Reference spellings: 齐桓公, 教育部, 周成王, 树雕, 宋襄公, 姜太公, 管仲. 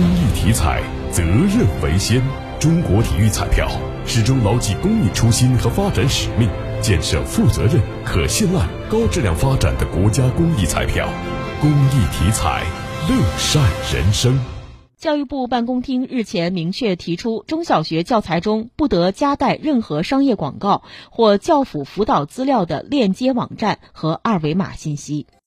公益体彩，责任为先。中国体育彩票始终牢记公益初心和发展使命，建设负责任、可信赖、高质量发展的国家公益彩票。公益体彩，乐善人生。教育部办公厅日前明确提出，中小学教材中不得夹带任何商业广告或教辅辅导资料的链接网站和二维码信息。